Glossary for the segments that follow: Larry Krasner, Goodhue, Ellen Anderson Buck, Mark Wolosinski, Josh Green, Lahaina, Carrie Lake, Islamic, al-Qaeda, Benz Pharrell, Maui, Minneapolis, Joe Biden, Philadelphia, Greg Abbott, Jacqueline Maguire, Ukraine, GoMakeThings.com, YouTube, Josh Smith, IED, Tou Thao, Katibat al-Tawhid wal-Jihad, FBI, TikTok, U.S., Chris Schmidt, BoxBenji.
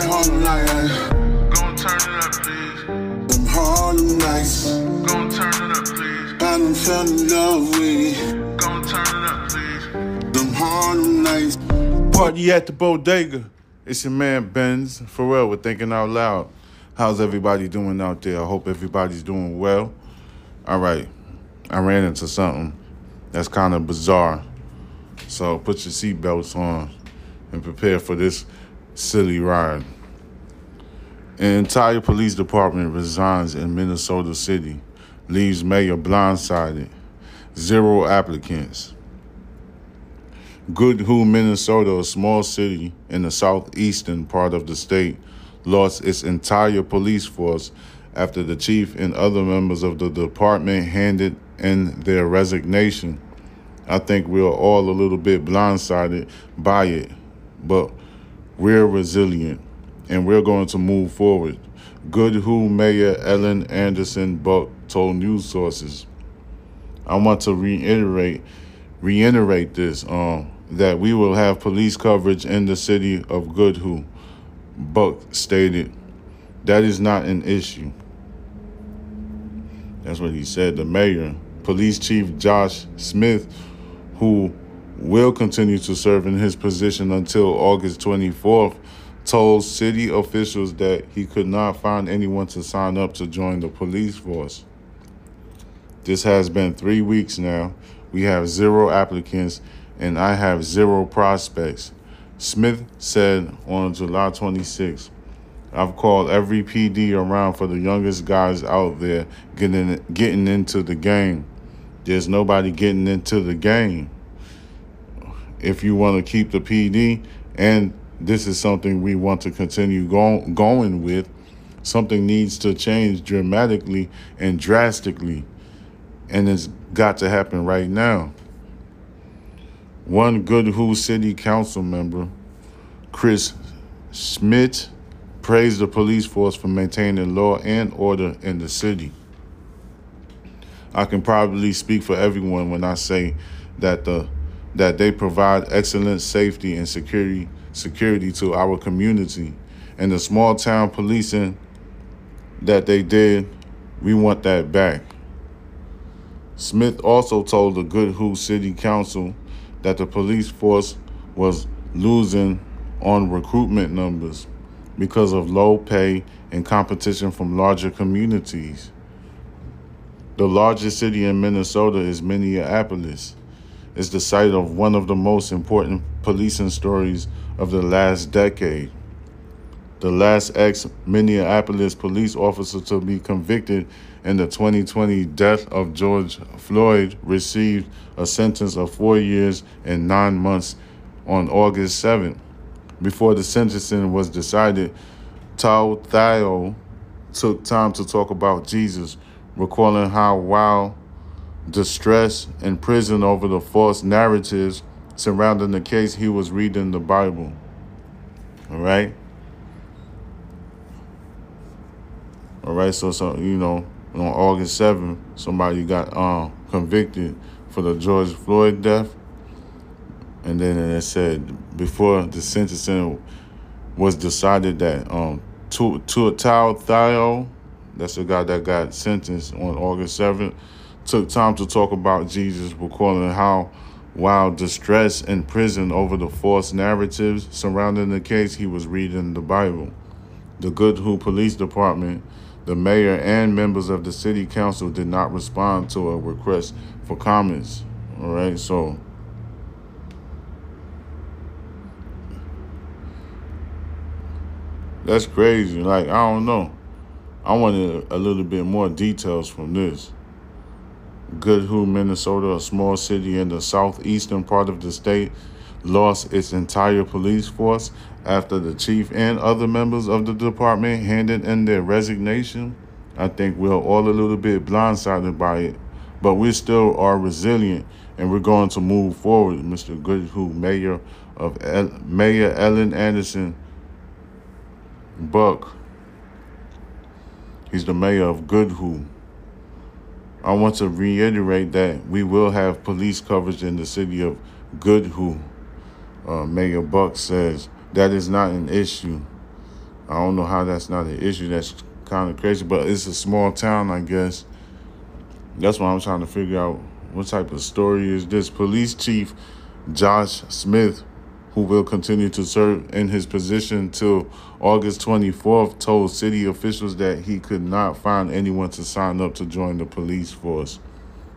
that Harlem night. Gon' turn it up, please. Them Harlem nights. Gon' turn it up, please. I done fell in love with it. Gon' turn it up, please. Them Harlem nights. Party at the bodega. It's your man Benz Pharrell with Thinking Out Loud. How's everybody doing out there? I hope everybody's doing well. All right, I ran into something that's kind of bizarre. So put your seatbelts on and prepare for this silly ride. An entire police department resigns in Minnesota City, leaves mayor blindsided, 0 applicants. Goodhue, Minnesota, a small city in the southeastern part of the state, lost its entire police force after the chief and other members of the department handed in their resignation. I think we're all a little bit blindsided by it, but we're resilient and we're going to move forward. Goodhue Mayor Ellen Anderson Buck told news sources. I want to reiterate this, that we will have police coverage in the city of Goodhue, Buck stated. That is not an issue. That's what he said. The mayor, police chief Josh Smith, who will continue to serve in his position until August 24th, told city officials that he could not find anyone to sign up to join the police force. This has been 3 weeks now. We have 0 applicants, and I have 0 prospects. Smith said on July 26, I've called every PD around for the youngest guys out there getting into the game. There's nobody getting into the game. If you want to keep the PD, and this is something we want to continue going with, something needs to change dramatically and drastically. And it's got to happen right now. One Goodhue City Council member, Chris Schmidt, praised the police force for maintaining law and order in the city. I can probably speak for everyone when I say that they provide excellent safety and security to our community. And the small town policing that they did, we want that back. Smith also told the Goodhue City Council that the police force was losing on recruitment numbers because of low pay and competition from larger communities. The largest city in Minnesota is Minneapolis. It's the site of one of the most important policing stories of the last decade. The last ex-Minneapolis police officer to be convicted in the 2020 death of George Floyd received a sentence of 4 years and 9 months on August 7th. Before the sentencing was decided, Tou Thao took time to talk about Jesus, recalling how while distress and prison over the false narratives surrounding the case, he was reading the Bible. All right? So you know, on August 7th, somebody got convicted for the George Floyd death. And then it said before the sentencing was decided that Tou Thao, that's the guy that got sentenced on August 7th, took time to talk about Jesus, recalling how while distressed in prison over the false narratives surrounding the case, he was reading the Bible. The Goodhue Police Department, the mayor, and members of the city council did not respond to a request for comments. All right, so that's crazy. Like, I don't know. I wanted a little bit more details from this. Goodhue, Minnesota, a small city in the southeastern part of the state, lost its entire police force after the chief and other members of the department handed in their resignation. I think we're all a little bit blindsided by it, but we still are resilient and we're going to move forward. Mr. Goodhue, Mayor Ellen Anderson Buck. He's the mayor of Goodhue. I want to reiterate that we will have police coverage in the city of Goodhue. Mayor Buck says that is not an issue. I don't know how that's not an issue. That's kind of crazy, but it's a small town, I guess. That's why I'm trying to figure out what type of story is this. Police Chief Josh Smith, who will continue to serve in his position till August 24th, told city officials that he could not find anyone to sign up to join the police force.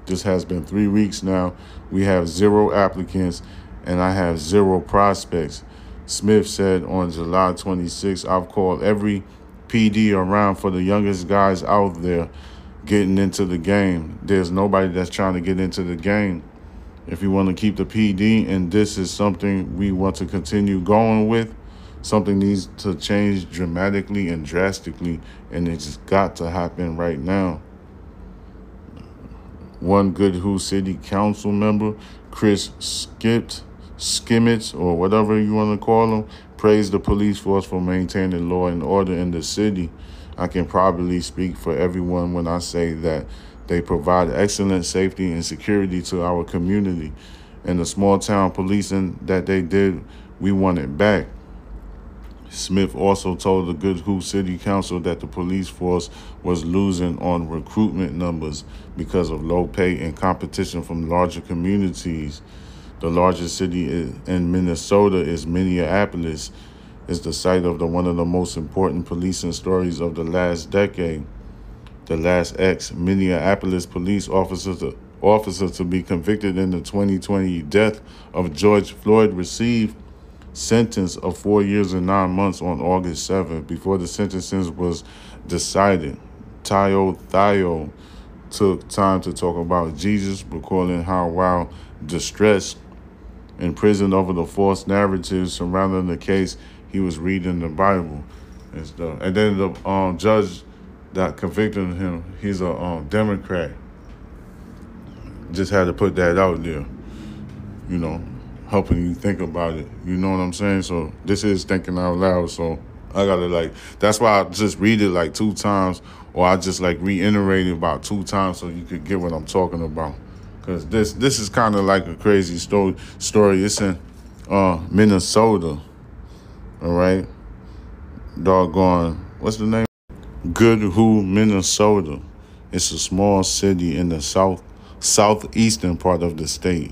This has been 3 weeks now. We have 0 applicants, and I have 0 prospects. Smith said on July 26, I've called every PD around for the youngest guys out there getting into the game. There's nobody that's trying to get into the game. If you want to keep the PD, and this is something we want to continue going with, something needs to change dramatically and drastically, and it's got to happen right now. One Goodhue City Council member, Chris Schmidt, or whatever you want to call him, praised the police force for maintaining law and order in the city. I can probably speak for everyone when I say that they provide excellent safety and security to our community. And the small town policing that they did, we want it back. Smith also told the Goodhue City Council that the police force was losing on recruitment numbers because of low pay and competition from larger communities. The largest city in Minnesota is Minneapolis. It's the site of one of the most important policing stories of the last decade. The last ex-Minneapolis police officer to be convicted in the 2020 death of George Floyd received sentence of 4 years and 9 months on August 7th before the sentencing was decided. Tou Thao took time to talk about Jesus, recalling how while distressed in prison over the false narratives surrounding the case, he was reading the Bible and stuff. And then the judge that convicted him, he's a Democrat. Just had to put that out there, you know, helping you think about it. You know what I'm saying? So this is thinking out loud. So I got to that's why I just read it 2 times, or I just reiterate it about 2 times so you could get what I'm talking about. Because this is kind of a crazy story. It's in Minnesota. All right, doggone, what's the name? Goodhue, Minnesota. It's a small city in the southeastern part of the state.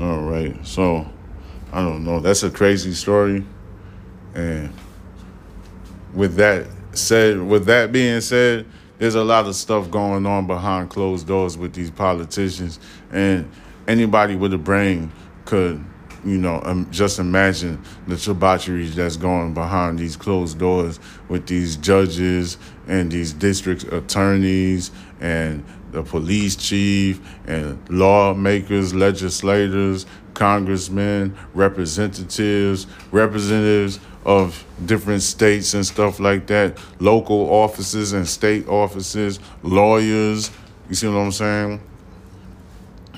All right, so I don't know. That's a crazy story. And with that being said, there's a lot of stuff going on behind closed doors with these politicians, and anybody with a brain could. You know, just imagine the debauchery that's going behind these closed doors with these judges and these district attorneys and the police chief and lawmakers, legislators, congressmen, representatives of different states and stuff like that, local offices and state offices, lawyers. You see what I'm saying?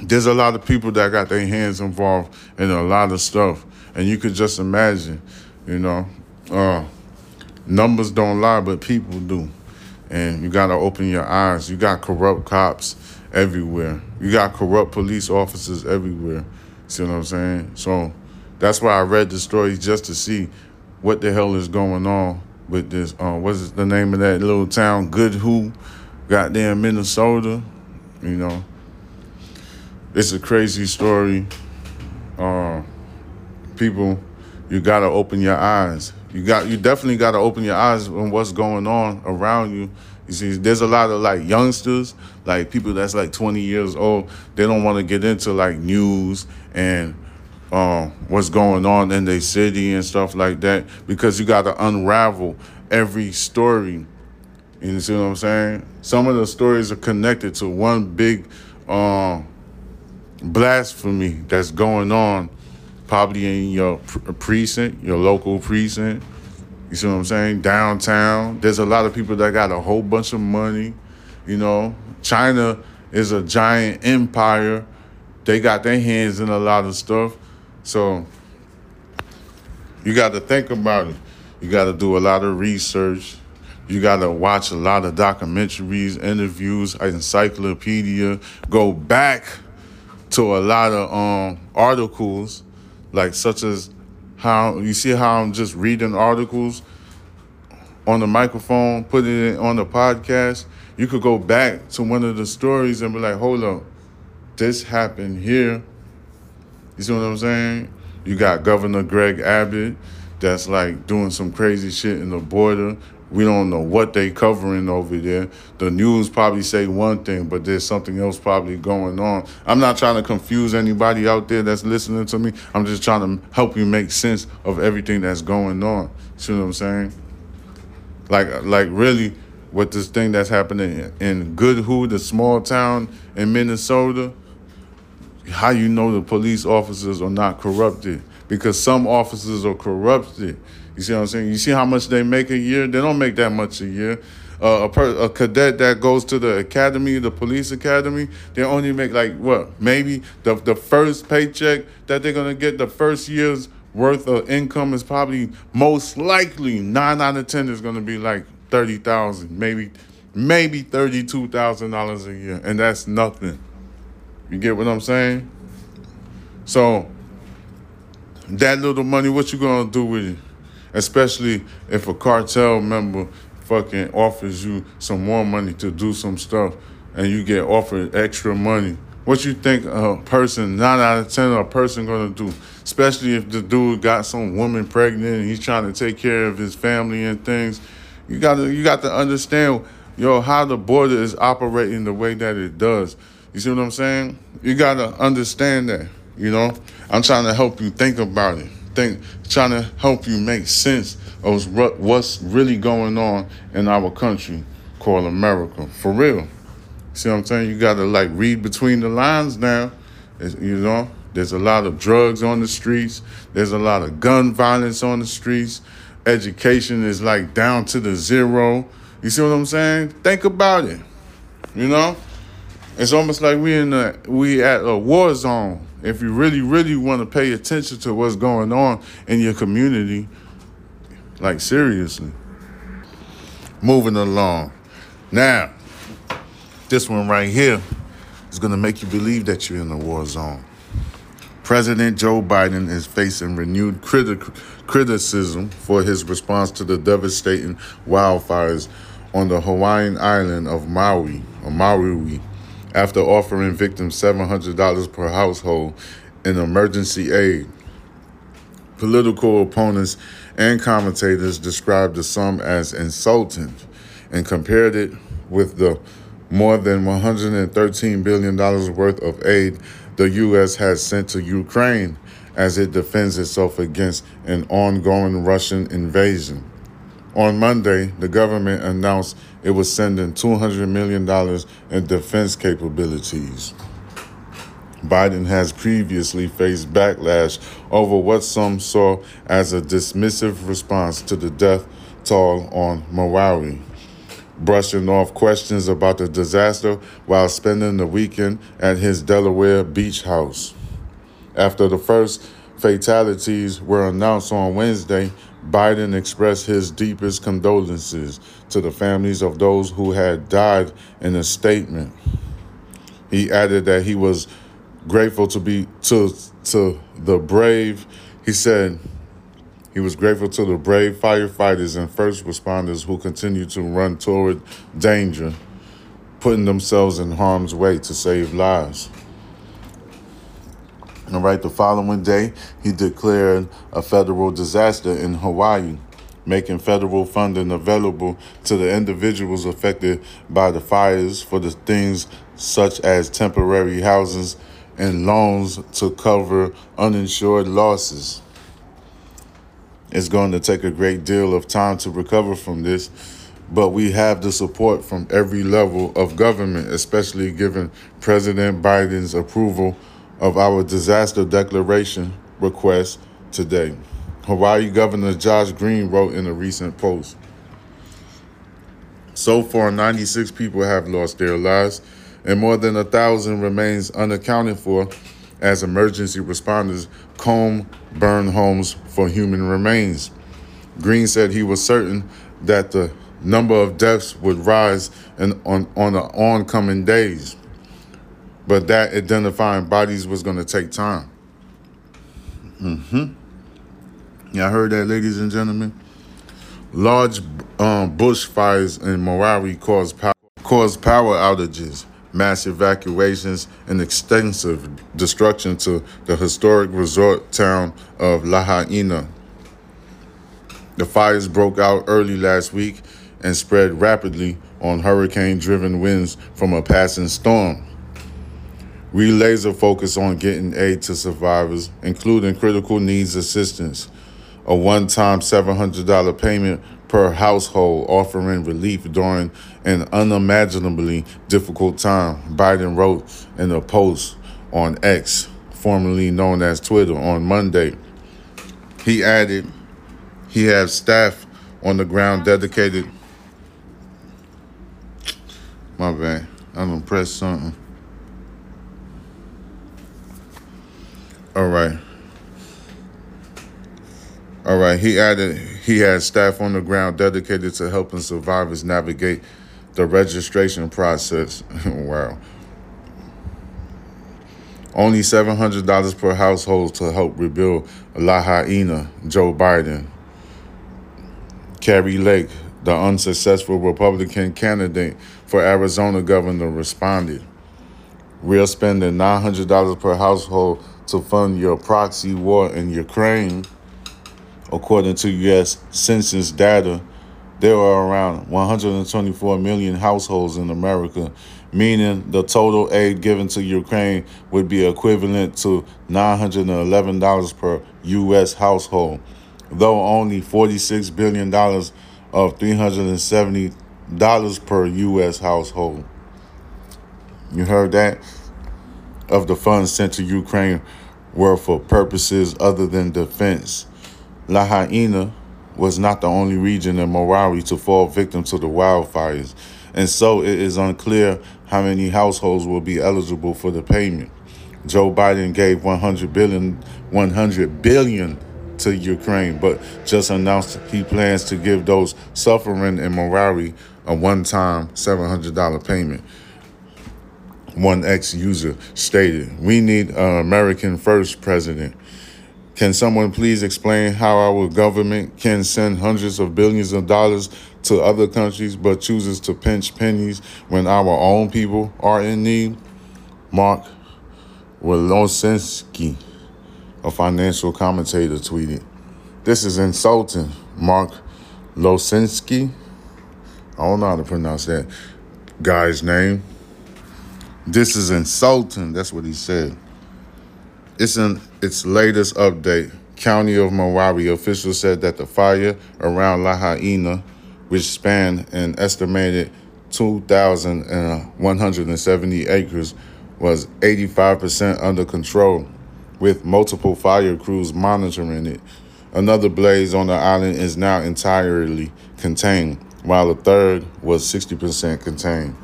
There's a lot of people that got their hands involved in a lot of stuff. And you could just imagine, you know, numbers don't lie, but people do. And you got to open your eyes. You got corrupt cops everywhere. You got corrupt police officers everywhere. See what I'm saying? So that's why I read the story, just to see what the hell is going on with this. What's the name of that little town? Goodhue, goddamn Minnesota, you know. It's a crazy story. People, you got to open your eyes. You definitely got to open your eyes on what's going on around you. You see, there's a lot of youngsters, people that's 20 years old. They don't want to get into news and what's going on in their city and stuff like that, because you got to unravel every story. You see what I'm saying? Some of the stories are connected to one big blasphemy that's going on, probably in your precinct, your local precinct. You see what I'm saying? Downtown, there's a lot of people that got a whole bunch of money. You know, China is a giant empire. They got their hands in a lot of stuff. So you got to think about it. You got to do a lot of research. You got to watch a lot of documentaries, interviews, encyclopedia. Go back to a lot of articles, such as How you see how I'm just reading articles on the microphone, putting it on the podcast. You could go back to one of the stories and be like, hold up, this happened here. You see what I'm saying? You got Governor Greg Abbott that's like doing some crazy shit in the border. We don't know what they covering over there. The news probably say one thing, but there's something else probably going on. I'm not trying to confuse anybody out there that's listening to me. I'm just trying to help you make sense of everything that's going on. See what I'm saying? Like really, with this thing that's happening in Goodhue, the small town in Minnesota, how you know the police officers are not corrupted? Because some officers are corrupted. You see what I'm saying? You see how much they make a year? They don't make that much a year. A cadet that goes to the academy, the police academy, they only make like, what, maybe the first paycheck that they're going to get, the first year's worth of income is probably most likely 9 out of 10 is going to be like $30,000, maybe $32,000 a year. And that's nothing. You get what I'm saying? So that little money, what you going to do with it? Especially if a cartel member fucking offers you some more money to do some stuff and you get offered extra money. What you think a person, 9 out of 10, a person going to do? Especially if the dude got some woman pregnant and he's trying to take care of his family and things. You got to understand, yo, how the border is operating the way that it does. You see what I'm saying? You got to understand that, you know. I'm trying to help you think about it. Trying to help you make sense of what's really going on in our country called America. For real. See what I'm saying? You got to, like, read between the lines now. You know, there's a lot of drugs on the streets. There's a lot of gun violence on the streets. Education is, like, down to the zero. You see what I'm saying? Think about it. You know? It's almost like we at a war zone. If you really, really want to pay attention to what's going on in your community, like seriously. Moving along. Now, this one right here is going to make you believe that you're in a war zone. President Joe Biden is facing renewed criticism for his response to the devastating wildfires on the Hawaiian island of Maui, or Maui, after offering victims $700 per household in emergency aid. Political opponents and commentators described the sum as insulting and compared it with the more than $113 billion worth of aid the U.S. has sent to Ukraine as it defends itself against an ongoing Russian invasion. On Monday, the government announced it was sending $200 million in defense capabilities. Biden has previously faced backlash over what some saw as a dismissive response to the death toll on Maui, brushing off questions about the disaster while spending the weekend at his Delaware beach house. After the first fatalities were announced on Wednesday, Biden expressed his deepest condolences to the families of those who had died in a statement. He added that he was grateful to the brave. He said he was grateful to the brave firefighters and first responders who continue to run toward danger, putting themselves in harm's way to save lives. And right the following day, he declared a federal disaster in Hawaii, making federal funding available to the individuals affected by the fires for the things such as temporary houses and loans to cover uninsured losses. It's going to take a great deal of time to recover from this, but we have the support from every level of government, especially given President Biden's approval of our disaster declaration request today, Hawaii Governor Josh Green wrote in a recent post. So far, 96 people have lost their lives, and more than 1,000 remains unaccounted for as emergency responders comb burn homes for human remains. Green said he was certain that the number of deaths would rise on the oncoming days, but that identifying bodies was going to take time. Y'all heard that, ladies and gentlemen? Large bushfires in Maui caused power outages, mass evacuations, and extensive destruction to the historic resort town of Lahaina. The fires broke out early last week and spread rapidly on hurricane-driven winds from a passing storm. We laser focus on getting aid to survivors, including critical needs assistance, a one-time $700 payment per household offering relief during an unimaginably difficult time, Biden wrote in a post on X, formerly known as Twitter, on Monday. He added he has staff on the ground dedicated. My bad, I done pressed something. All right. He added he has staff on the ground dedicated to helping survivors navigate the registration process. Wow. Only $700 per household to help rebuild Lahaina, Joe Biden. Carrie Lake, the unsuccessful Republican candidate for Arizona governor, responded. We're spending $900 per household to fund your proxy war in Ukraine. According to U.S. Census data, there are around 124 million households in America, meaning the total aid given to Ukraine would be equivalent to $911 per U.S. household, though only $46 billion of $370 per U.S. household. You heard that? Of the funds sent to Ukraine were for purposes other than defense. Lahaina was not the only region in Maui to fall victim to the wildfires, and so it is unclear how many households will be eligible for the payment. Joe Biden gave $100 billion to Ukraine, but just announced he plans to give those suffering in Maui a one-time $700 payment. One ex-user stated, "We need an American first president. Can someone please explain how our government can send hundreds of billions of dollars to other countries but chooses to pinch pennies when our own people are in need?" Mark Wolosinski, a financial commentator, tweeted, "This is insulting." Mark Wolosinski, I don't know how to pronounce that guy's name. "This is insulting." That's what he said. It's in its latest update. County of Maui officials said that the fire around Lahaina, which spanned an estimated 2,170 acres, was 85% under control, with multiple fire crews monitoring it. Another blaze on the island is now entirely contained, while a third was 60% contained.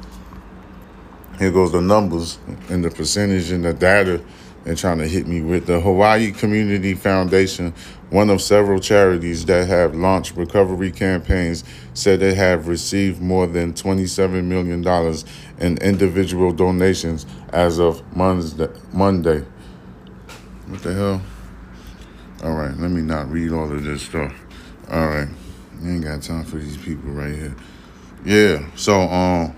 Here goes the numbers and the percentage and the data, and trying to hit me with the Hawaii Community Foundation, one of several charities that have launched recovery campaigns, said they have received more than $27 million in individual donations as of Monday. What the hell? All right, let me not read all of this stuff. All right, I ain't got time for these people right here. Yeah, so,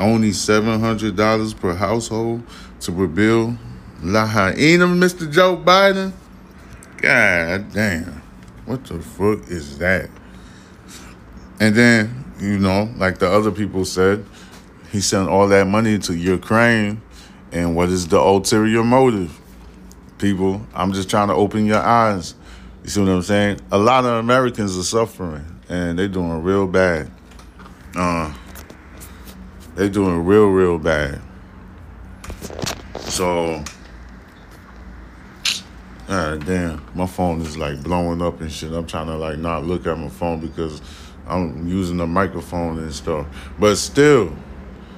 only $700 per household to rebuild Lahaina, Mr. Joe Biden? God damn. What the fuck is that? And then, you know, like the other people said, he sent all that money to Ukraine. And what is the ulterior motive? People, I'm just trying to open your eyes. You see what I'm saying? A lot of Americans are suffering, and they're doing real bad. They doing real bad. So, damn, my phone is like blowing up and shit. I'm trying to like not look at my phone because I'm using the microphone and stuff. But still,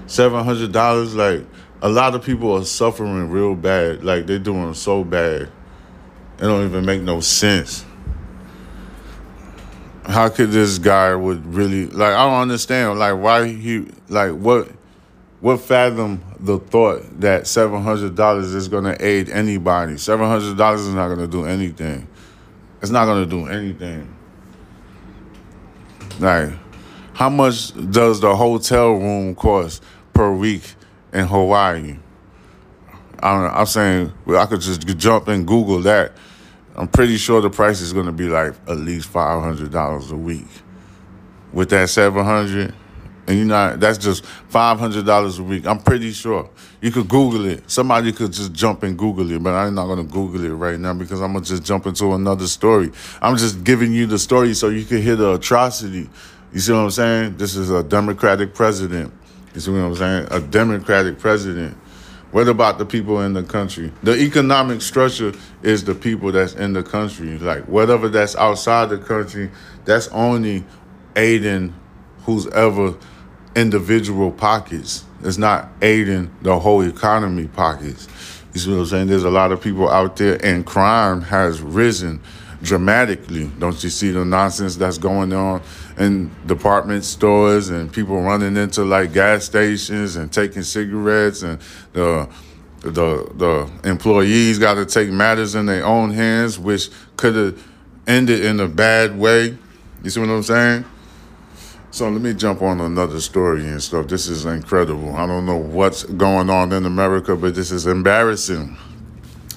$700, like a lot of people are suffering real bad. Like they're doing so bad. It don't even make no sense. How could this guy would really, like, I don't understand, like, why he, like, what fathom the thought that $700 is going to aid anybody. $700 is not going to do anything. It's not going to do anything. Like, how much does the hotel room cost per week in Hawaii? I don't know. I'm saying, well, I could just jump and Google that. I'm pretty sure the price is going to be like at least $500 a week. With that $700, and you're not, that's just $500 a week. I'm pretty sure. You could Google it. Somebody could just jump and Google it, but I'm not going to Google it right now because I'm going to just jump into another story. I'm just giving you the story so you can hear the atrocity. You see what I'm saying? This is a Democratic president. You see what I'm saying? A Democratic president. What about the people in the country? The economic structure is the people that's in the country. Like, whatever that's outside the country, that's only aiding who's ever individual pockets. It's not aiding the whole economy pockets. You see what I'm saying? There's a lot of people out there, and crime has risen dramatically. Don't you see the nonsense that's going on in department stores and people running into like gas stations and taking cigarettes, and the employees got to take matters in their own hands, which could have ended in a bad way. You see what I'm saying? So let me jump on another story and stuff. This is incredible. I don't know what's going on in America, but this is embarrassing.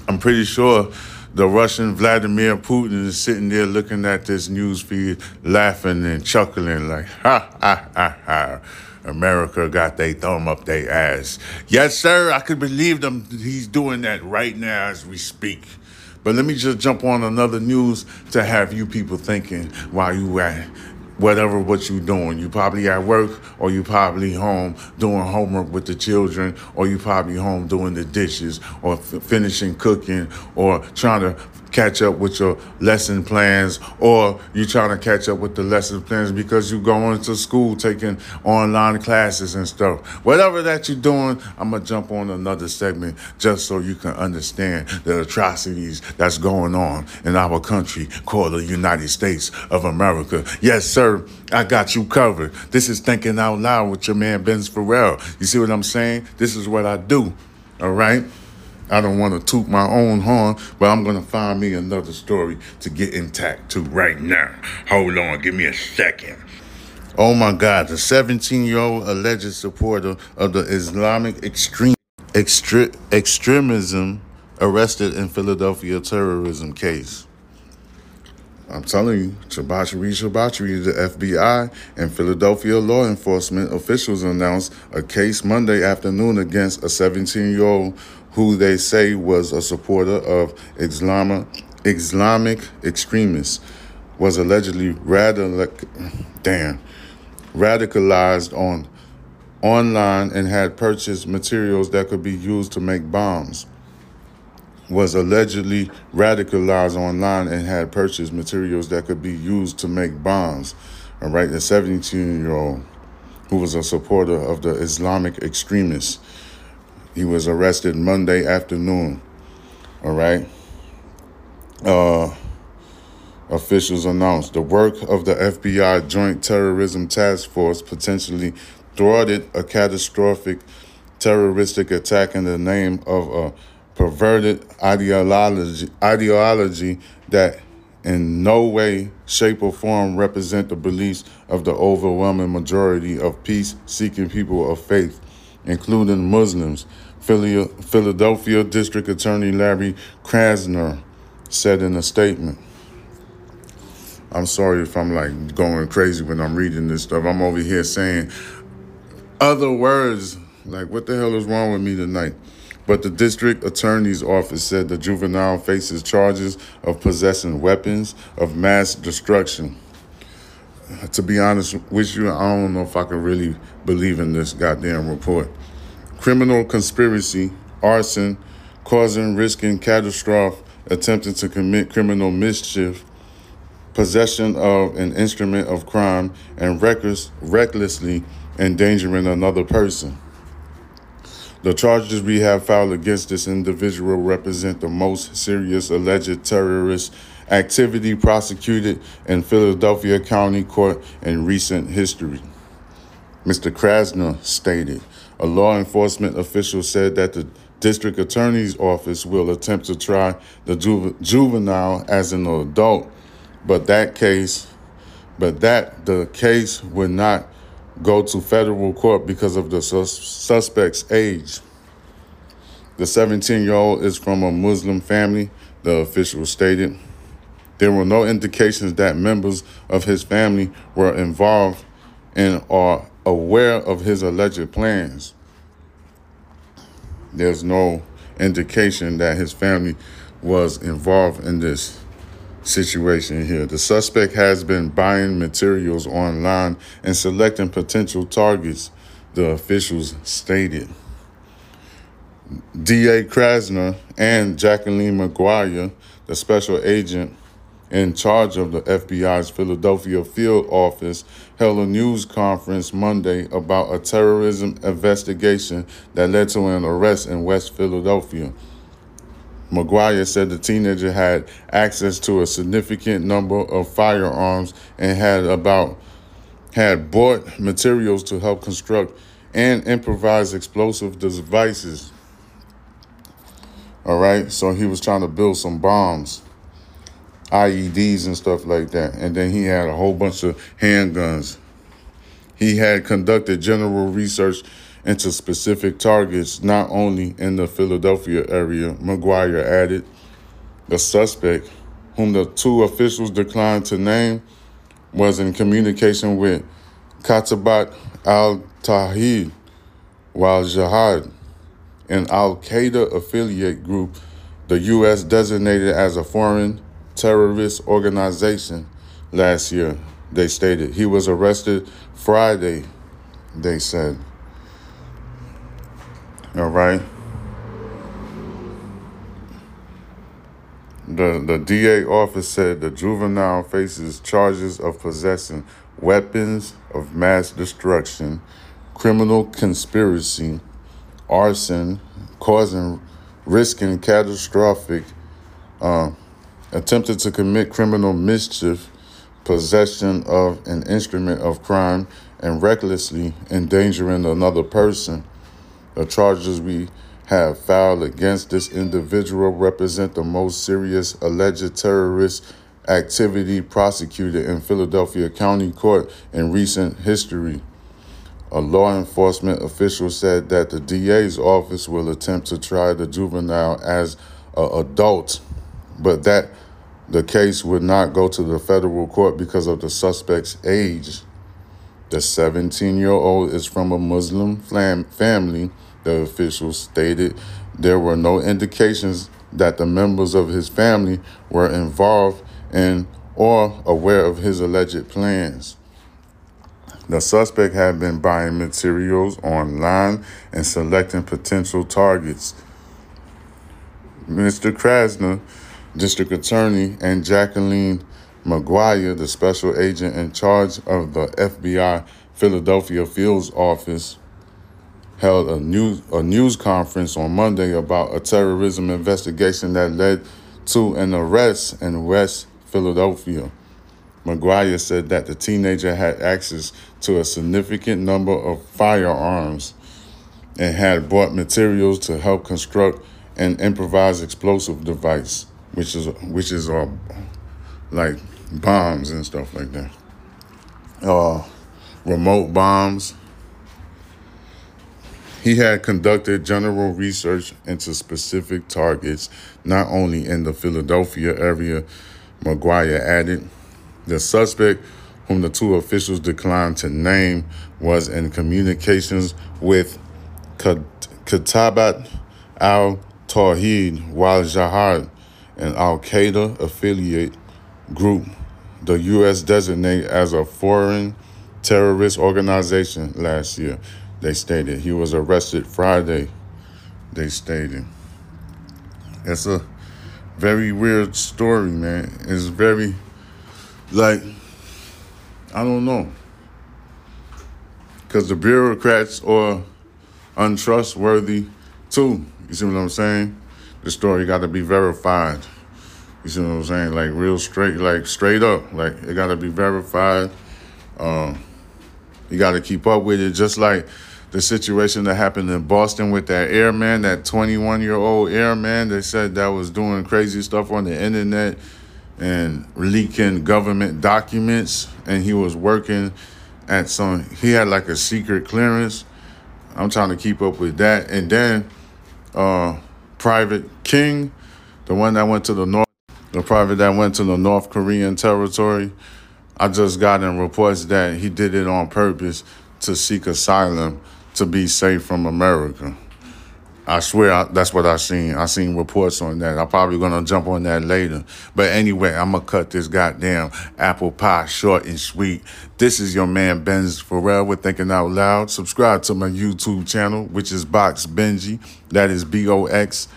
I'm pretty sure the Russian Vladimir Putin is sitting there looking at this news feed, laughing and chuckling like, ha, ha, ha, ha. America got their thumb up their ass. Yes, sir, I could believe them. He's doing that right now as we speak. But let me just jump on another news to have you people thinking while you at whatever what you doing. You probably at work, or you probably home doing homework with the children, or you probably home doing the dishes, or finishing cooking, or trying to catch up with your lesson plans, or you trying to catch up with the lesson plans because you going to school taking online classes and stuff. Whatever that you're doing, I'm going to jump on another segment just so you can understand the atrocities that's going on in our country called the United States of America. Yes, sir. I got you covered. This is Thinking Out Loud with your man, Benz Pharrell. You see what I'm saying? This is what I do, all right? I don't want to toot my own horn, but I'm going to find me another story to get intact to right now. Hold on, give me a second. Oh, my God. The 17-year-old alleged supporter of the Islamic extremism arrested in Philadelphia terrorism case. I'm telling you, Chabachery, the FBI and Philadelphia law enforcement officials announced a case Monday afternoon against a 17-year-old who they say was a supporter of Islamic extremists, was allegedly radicalized online and had purchased materials that could be used to make bombs. All right, the 17-year-old who was a supporter of the Islamic extremists. He was arrested Monday afternoon. All right. Officials announced the work of the FBI Joint Terrorism Task Force potentially thwarted a catastrophic terroristic attack in the name of a perverted ideology that in no way, shape, or form represent the beliefs of the overwhelming majority of peace-seeking people of faith, including Muslims. Philadelphia District Attorney Larry Krasner said in a statement. I'm sorry if I'm like going crazy when I'm reading this stuff. I'm over here saying other words. Like, what the hell is wrong with me tonight? But the district attorney's office said the juvenile faces charges of possessing weapons of mass destruction. To be honest with you, I don't know if I can really believe in this goddamn report. Criminal conspiracy, arson, causing, risking catastrophe, attempting to commit criminal mischief, possession of an instrument of crime, and recklessly endangering another person. The charges we have filed against this individual represent the most serious alleged terrorist activity prosecuted in Philadelphia County Court in recent history, Mr. Krasner stated. A law enforcement official said that the district attorney's office will attempt to try the juvenile as an adult, but that the case would not go to federal court because of the suspect's age. The 17-year-old is from a Muslim family, the official stated. There were no indications that members of his family were involved and are aware of his alleged plans. There's no indication that his family was involved in this situation here. The suspect has been buying materials online and selecting potential targets, the officials stated. DA Krasner and Jacqueline Maguire, the special agent in charge of the FBI's Philadelphia field office, held a news conference Monday about a terrorism investigation that led to an arrest in West Philadelphia. Maguire said the teenager had access to a significant number of firearms and had bought materials to help construct and improvise explosive devices. All right, so he was trying to build some bombs, IEDs and stuff like that. And then he had a whole bunch of handguns. He had conducted general research into specific targets, not only in the Philadelphia area, Maguire added. The suspect, whom the two officials declined to name, was in communication with Katibat al-Tawhid wal-Jihad, an al-Qaeda affiliate group the U.S. designated as a foreign terrorist organization last year, they stated. He was arrested Friday, they said. All right. The DA office said the juvenile faces charges of possessing weapons of mass destruction, criminal conspiracy, arson, risking catastrophic, attempted to commit criminal mischief, possession of an instrument of crime, and recklessly endangering another person. The charges we have filed against this individual represent the most serious alleged terrorist activity prosecuted in Philadelphia County Court in recent history. A law enforcement official said that the DA's office will attempt to try the juvenile as an adult, but that the case would not go to the federal court because of the suspect's age. The 17-year-old is from a Muslim family, the officials stated. There were no indications that the members of his family were involved in or aware of his alleged plans. The suspect had been buying materials online and selecting potential targets. Mr. Krasner, district attorney, and Jacqueline Maguire, the special agent in charge of the FBI Philadelphia Fields Office, held a news conference on Monday about a terrorism investigation that led to an arrest in West Philadelphia. Maguire said that the teenager had access to a significant number of firearms and had bought materials to help construct an improvised explosive device, which is like bombs and stuff like that, remote bombs. He had conducted general research into specific targets, not only in the Philadelphia area, Maguire added. The suspect, whom the two officials declined to name, was in communications with Katibat al-Tawhid wal-Jihad, an al-Qaeda affiliate group the U.S. designated as a foreign terrorist organization last year, they stated. He was arrested Friday, they stated. It's a very weird story, man. It's very, like, I don't know. Because the bureaucrats are untrustworthy, too. You see what I'm saying? The story got to be verified. You see what I'm saying? Like, real straight, like, straight up. Like, it got to be verified. You got to keep up with it. Just like the situation that happened in Boston with that airman, that 21-year-old airman they said that was doing crazy stuff on the internet and leaking government documents, and he was working at he had like a secret clearance. I'm trying to keep up with that. And then Private King, the one that went to the North, the private that went to the North Korean territory, I just got in reports that he did it on purpose to seek asylum to be safe from America. I swear that's what I seen. I seen reports on that. I'm probably going to jump on that later. But anyway, I'm going to cut this goddamn apple pie short and sweet. This is your man, Benz Pharrell, with Thinking Out Loud. Subscribe to my YouTube channel, which is BoxBenji. That is BoxBenji.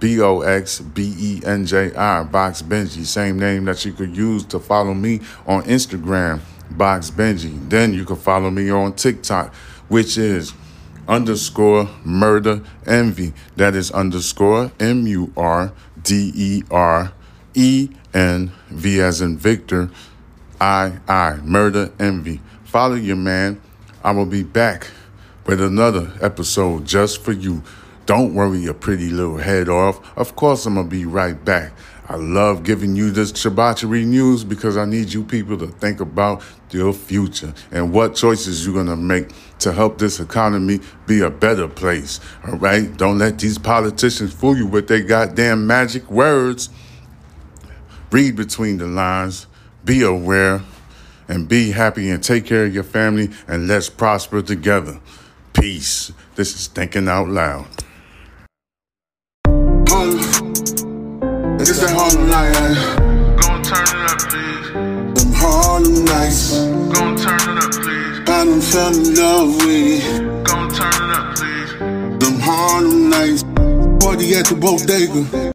BoxBenji. BoxBenji. Same name that you could use to follow me on Instagram, BoxBenji. Then you can follow me on TikTok, which is _murderenvy. That is _MurderenV as in Victor, I, Murder Envy. Follow your man. I will be back with another episode just for you. Don't worry your pretty little head off. Of course, I'm going to be right back. I love giving you this debauchery news because I need you people to think about your future and what choices you're going to make to help this economy be a better place, all right? Don't let these politicians fool you with their goddamn magic words. Read between the lines, be aware, and be happy and take care of your family, and let's prosper together. Peace. This is Thinking Out Loud. It's that Harlem night, gon' turn it up, please. Them Harlem nights, gon' turn it up, please. I done fell in love with it, gon' turn it up, please. Them Harlem nights, party at the bodega,